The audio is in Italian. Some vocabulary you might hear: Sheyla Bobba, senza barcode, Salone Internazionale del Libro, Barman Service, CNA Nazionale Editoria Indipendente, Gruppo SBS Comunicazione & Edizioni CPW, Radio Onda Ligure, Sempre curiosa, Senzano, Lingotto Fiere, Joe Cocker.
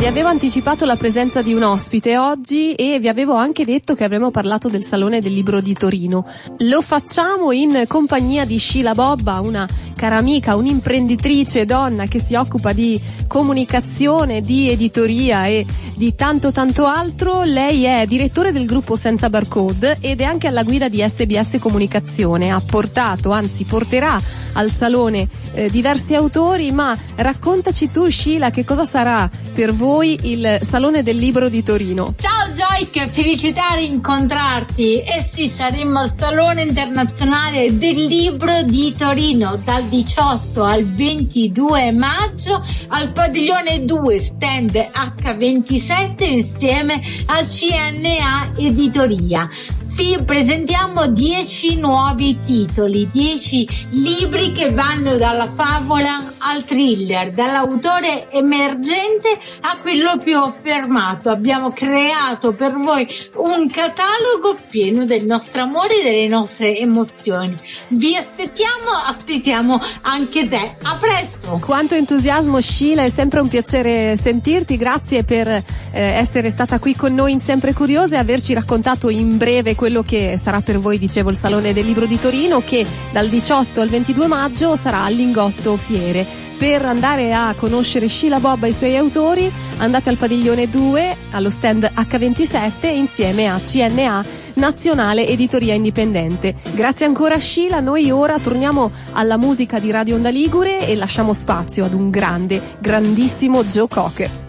vi avevo anticipato la presenza di un ospite oggi e vi avevo anche detto che avremmo parlato del Salone del Libro di Torino. Lo facciamo in compagnia di Sheyla Bobba, una cara amica, un'imprenditrice donna che si occupa di comunicazione, di editoria e di tanto altro. Lei è direttore del gruppo Senza Barcode ed è anche alla guida di SBS Comunicazione. Ha portato, anzi porterà al salone diversi autori, ma raccontaci tu, Sheyla, che cosa sarà per voi il Salone del Libro di Torino. Ciao Joic, felicità di incontrarti. Sì, saremo al Salone Internazionale del Libro di Torino dal 18 al 22 maggio al padiglione 2 stand H27 insieme al CNA Editoria. Vi presentiamo 10 nuovi titoli, 10 libri che vanno dalla favola al thriller, dall'autore emergente a quello più affermato. Abbiamo creato per voi un catalogo pieno del nostro amore e delle nostre emozioni. Vi aspettiamo anche te. A presto! Quanto entusiasmo, Sheyla, è sempre un piacere sentirti. Grazie per essere stata qui con noi in Sempre Curiosa e averci raccontato in breve quello che sarà per voi, dicevo, il Salone del Libro di Torino, che dal 18 al 22 maggio sarà al Lingotto Fiere. Per andare a conoscere Sheyla Bobba e i suoi autori andate al padiglione 2 allo stand H27 insieme a CNA Nazionale Editoria Indipendente. Grazie ancora Sheyla, noi ora torniamo alla musica di Radio Onda Ligure e lasciamo spazio ad un grandissimo Joe Cocker.